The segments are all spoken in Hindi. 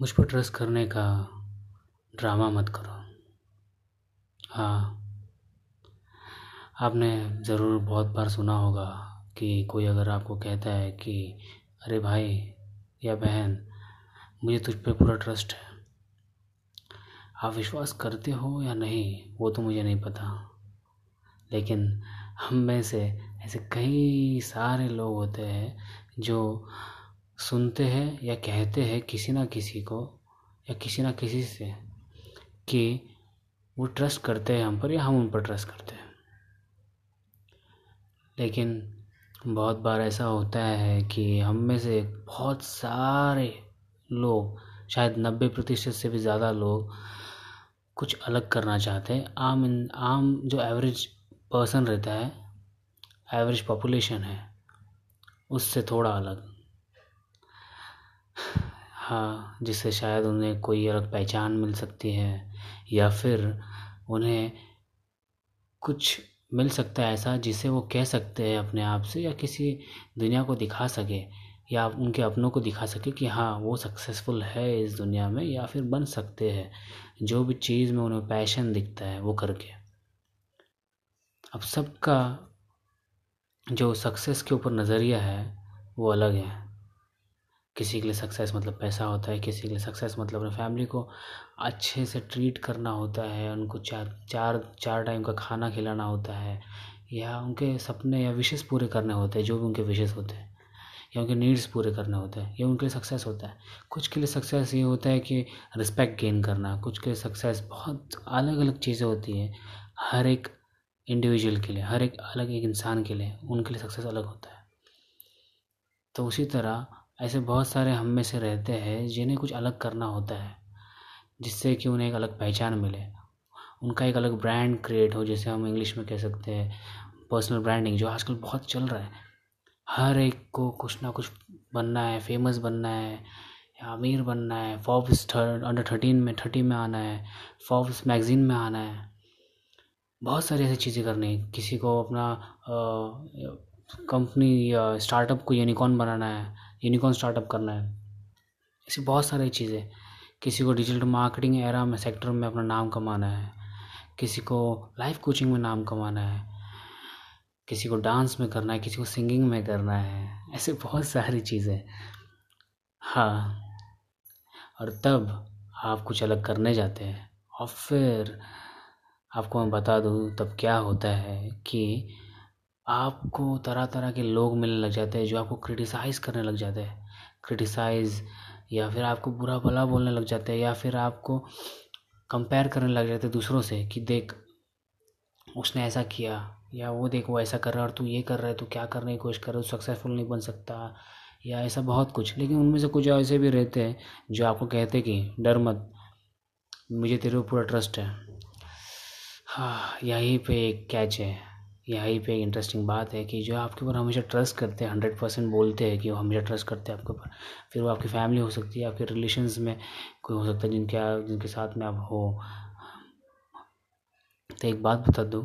मुझ पर ट्रस्ट करने का ड्रामा मत करो। हाँ, आपने ज़रूर बहुत बार सुना होगा कि कोई अगर आपको कहता है कि अरे भाई या बहन, मुझे तुझ पे पूरा ट्रस्ट है। आप विश्वास करते हो या नहीं वो तो मुझे नहीं पता, लेकिन हम में से ऐसे कई सारे लोग होते हैं जो सुनते हैं या कहते हैं किसी ना किसी को या किसी ना किसी से कि वो ट्रस्ट करते हैं हम पर या हम उन पर ट्रस्ट करते हैं। लेकिन बहुत बार ऐसा होता है कि हम में से बहुत सारे लोग, शायद 90% से भी ज़्यादा लोग कुछ अलग करना चाहते हैं। आम जो एवरेज पर्सन रहता है, एवरेज पॉपुलेशन है, उससे थोड़ा अलग, हाँ, जिससे शायद उन्हें कोई अलग पहचान मिल सकती है या फिर उन्हें कुछ मिल सकता है ऐसा जिसे वो कह सकते हैं अपने आप से या किसी दुनिया को दिखा सके या उनके अपनों को दिखा सके कि हाँ वो सक्सेसफुल है इस दुनिया में या फिर बन सकते हैं। जो भी चीज़ में उन्हें पैशन दिखता है वो करके। अब सबका जो सक्सेस के ऊपर नज़रिया है वो अलग है। किसी के लिए सक्सेस मतलब पैसा होता है, किसी के लिए सक्सेस मतलब अपनी फैमिली को अच्छे से ट्रीट करना होता है, उनको चार टाइम का खाना खिलाना होता है या उनके सपने या विशेष पूरे करने होते हैं, जो भी उनके विशेष होते हैं या उनके नीड्स पूरे करने होते हैं, ये उनके लिए सक्सेस होता है। कुछ के लिए सक्सेस ये होता है कि रिस्पेक्ट गेन करना, कुछ के लिए सक्सेस बहुत अलग अलग चीज़ें होती हैं। हर एक इंडिविजुअल के लिए, हर एक अलग एक इंसान के लिए, उनके लिए सक्सेस अलग होता है। तो उसी तरह ऐसे बहुत सारे हम में से रहते हैं जिन्हें कुछ अलग करना होता है जिससे कि उन्हें एक अलग पहचान मिले, उनका एक अलग ब्रांड क्रिएट हो, जैसे हम इंग्लिश में कह सकते हैं पर्सनल ब्रांडिंग, जो आजकल बहुत चल रहा है। हर एक को कुछ ना कुछ बनना है, फेमस बनना है या अमीर बनना है, फोर्ब्स अंडर 13 में आना है, फोर्ब्स मैगज़ीन में आना है, बहुत सारी ऐसी चीज़ें करनी है। किसी को अपना कंपनी या स्टार्टअप को यूनिकॉर्न बनाना है, यूनिकॉर्न स्टार्टअप करना है, ऐसी बहुत सारी चीज़ें। किसी को डिजिटल मार्केटिंग एरा में सेक्टर में अपना नाम कमाना है, किसी को लाइफ कोचिंग में नाम कमाना है, किसी को डांस में करना है, किसी को सिंगिंग में करना है, ऐसे बहुत सारी चीज़ें। हाँ, और तब आप कुछ अलग करने जाते हैं और फिर आपको मैं बता दूँ तब क्या होता है कि आपको तरह तरह के लोग मिलने लग जाते हैं जो आपको क्रिटिसाइज़ करने लग जाते हैं, क्रिटिसाइज़ या फिर आपको बुरा भला बोलने लग जाते हैं या फिर आपको कंपेयर करने लग जाते हैं दूसरों से कि देख उसने ऐसा किया या वो देख वो ऐसा कर रहा है और तू ये कर रहा है, तू क्या करने की कोशिश कर रहा है, तू सक्सेसफुल नहीं बन सकता या ऐसा बहुत कुछ। लेकिन उनमें से कुछ ऐसे भी रहते हैं जो आपको कहते हैं कि डर मत, मुझे तेरे पर पूरा ट्रस्ट है। हाँ, यहीं पर एक कैच है, यही पे एक इंटरेस्टिंग बात है कि जो आपके ऊपर हमेशा ट्रस्ट करते हैं, 100% बोलते हैं कि वो हमेशा ट्रस्ट करते हैं आपके ऊपर, फिर वो आपकी फैमिली हो सकती है, आपके रिलेशंस में कोई हो सकता है जिनके साथ में आप हो। तो एक बात बता दूँ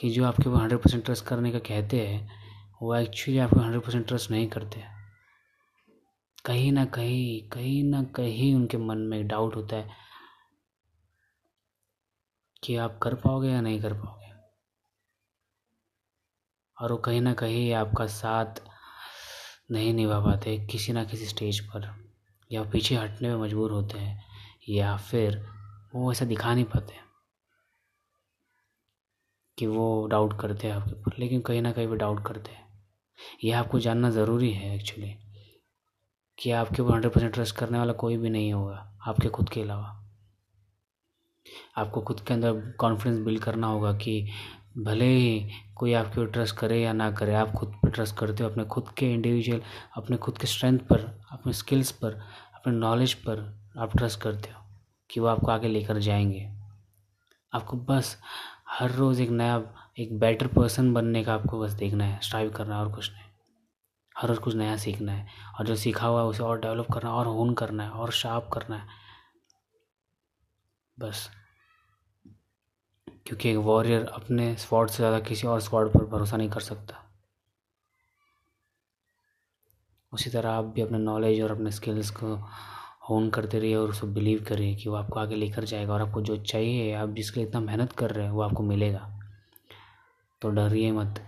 कि जो आपके ऊपर 100% ट्रस्ट करने का कहते हैं वो एक्चुअली आपको 100% ट्रस्ट नहीं करते। कहीं ना कहीं उनके मन में डाउट होता है कि आप कर पाओगे या नहीं कर पाओगे, और वो कहीं ना कहीं आपका साथ नहीं निभा पाते किसी ना किसी स्टेज पर, या पीछे हटने में मजबूर होते हैं या फिर वो ऐसा दिखा नहीं पाते कि वो डाउट करते हैं आपके ऊपर, लेकिन कहीं ना कहीं वो डाउट करते हैं। यह आपको जानना ज़रूरी है एक्चुअली कि आपके ऊपर 100% ट्रस्ट करने वाला कोई भी नहीं होगा आपके खुद के अलावा। आपको खुद के अंदर कॉन्फिडेंस बिल्ड करना होगा कि भले ही कोई आपके ऊपर ट्रस्ट करे या ना करे, आप खुद पर ट्रस्ट करते हो, अपने खुद के इंडिविजुअल, अपने खुद के स्ट्रेंथ पर, अपने स्किल्स पर, अपने नॉलेज पर आप ट्रस्ट करते हो कि वो आपको आगे लेकर जाएंगे। आपको बस हर रोज़ एक नया, एक बेटर पर्सन बनने का आपको बस देखना है, स्ट्राइव करना है और कुछ नहीं। हर रोज़ कुछ नया सीखना है और जो सीखा हुआ है उसे और डेवलप करना है और होन करना है और शार्प करना है बस, क्योंकि एक वॉरियर अपने स्क्वाड से ज़्यादा किसी और स्क्वाड पर भरोसा नहीं कर सकता। उसी तरह आप भी अपने नॉलेज और अपने स्किल्स को ओन करते रहिए और उसे बिलीव करिए कि वो आपको आगे लेकर जाएगा और आपको जो चाहिए, आप जिसके लिए इतना मेहनत कर रहे हो, वो आपको मिलेगा। तो डरिए मत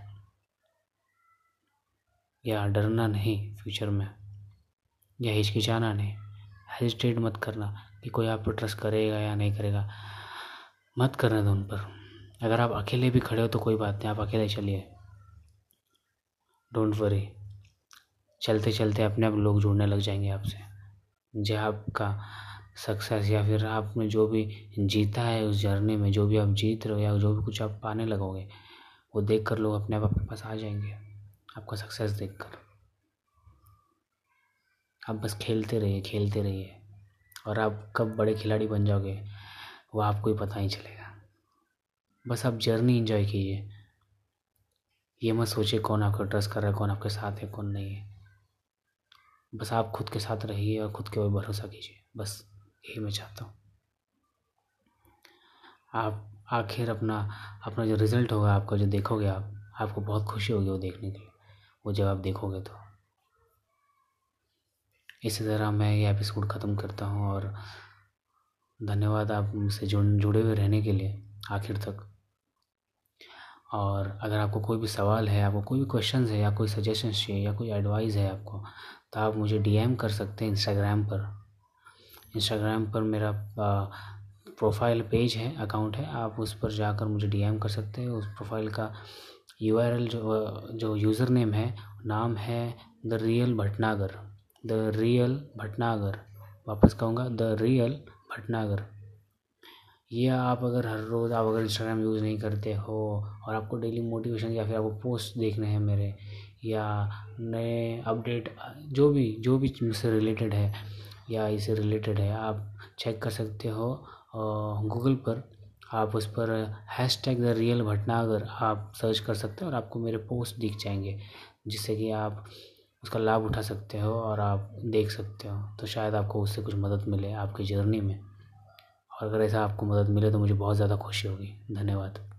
या डरना नहीं फ्यूचर में, या हिचकिचाना नहीं, हेजिटेट मत करना कि कोई आप पर ट्रस्ट करेगा या नहीं करेगा, मत करने दो उन पर। अगर आप अकेले भी खड़े हो तो कोई बात नहीं, आप अकेले चलिए, डोंट वरी। चलते चलते अपने आप लोग जुड़ने लग जाएंगे आपसे, जो आपका सक्सेस या फिर आपने जो भी जीता है उस जर्नी में, जो भी आप जीत रहे हो या जो भी कुछ आप पाने लगोगे, वो देख कर लोग अपने आप आपके पास आ जाएंगे, आपका सक्सेस देखकर। आप बस खेलते रहिए और आप कब बड़े खिलाड़ी बन जाओगे वो आपको ही पता नहीं चलेगा। बस आप जर्नी एंजॉय कीजिए, ये मत सोचिए कौन आपको ट्रस्ट कर रहा है, कौन आपके साथ है, कौन नहीं है। बस आप खुद के साथ रहिए और खुद के ऊपर भरोसा कीजिए, बस यही मैं चाहता हूँ। आप आखिर अपना जो रिज़ल्ट होगा, आपका जो देखोगे, आपको बहुत खुशी होगी वो देखने के लिए, वो जब आप देखोगे। तो इसी तरह मैं ये एपिसोड ख़त्म करता हूँ और धन्यवाद आप मुझसे जुड़े हुए रहने के लिए आखिर तक। और अगर आपको कोई भी सवाल है, आपको कोई भी क्वेश्चन है या कोई सजेशंस चाहिए या कोई एडवाइस है आपको, तो आप मुझे डीएम कर सकते हैं इंस्टाग्राम पर। इंस्टाग्राम पर मेरा प्रोफाइल पेज है, अकाउंट है, आप उस पर जाकर मुझे डीएम कर सकते हैं। उस प्रोफाइल का यूआरएल जो यूज़र नेम है, नाम है द रियल भटनागर। वापस कहूँगा, द रियल भटनागर। या आप अगर हर रोज़ आप अगर इंस्टाग्राम यूज़ नहीं करते हो और आपको डेली मोटिवेशन या फिर आपको पोस्ट देखने हैं मेरे, या नए अपडेट जो भी मुझसे रिलेटेड है या इससे रिलेटेड है, आप चेक कर सकते हो गूगल पर। आप उस पर हैशटैग द रियल भटनागर आप सर्च कर सकते हो और आपको मेरे पोस्ट दिख जाएंगे, जिससे कि आप उसका लाभ उठा सकते हो और आप देख सकते हो। तो शायद आपको उससे कुछ मदद मिले आपकी जर्नी में, और अगर ऐसा आपको मदद मिले तो मुझे बहुत ज़्यादा खुशी होगी। धन्यवाद।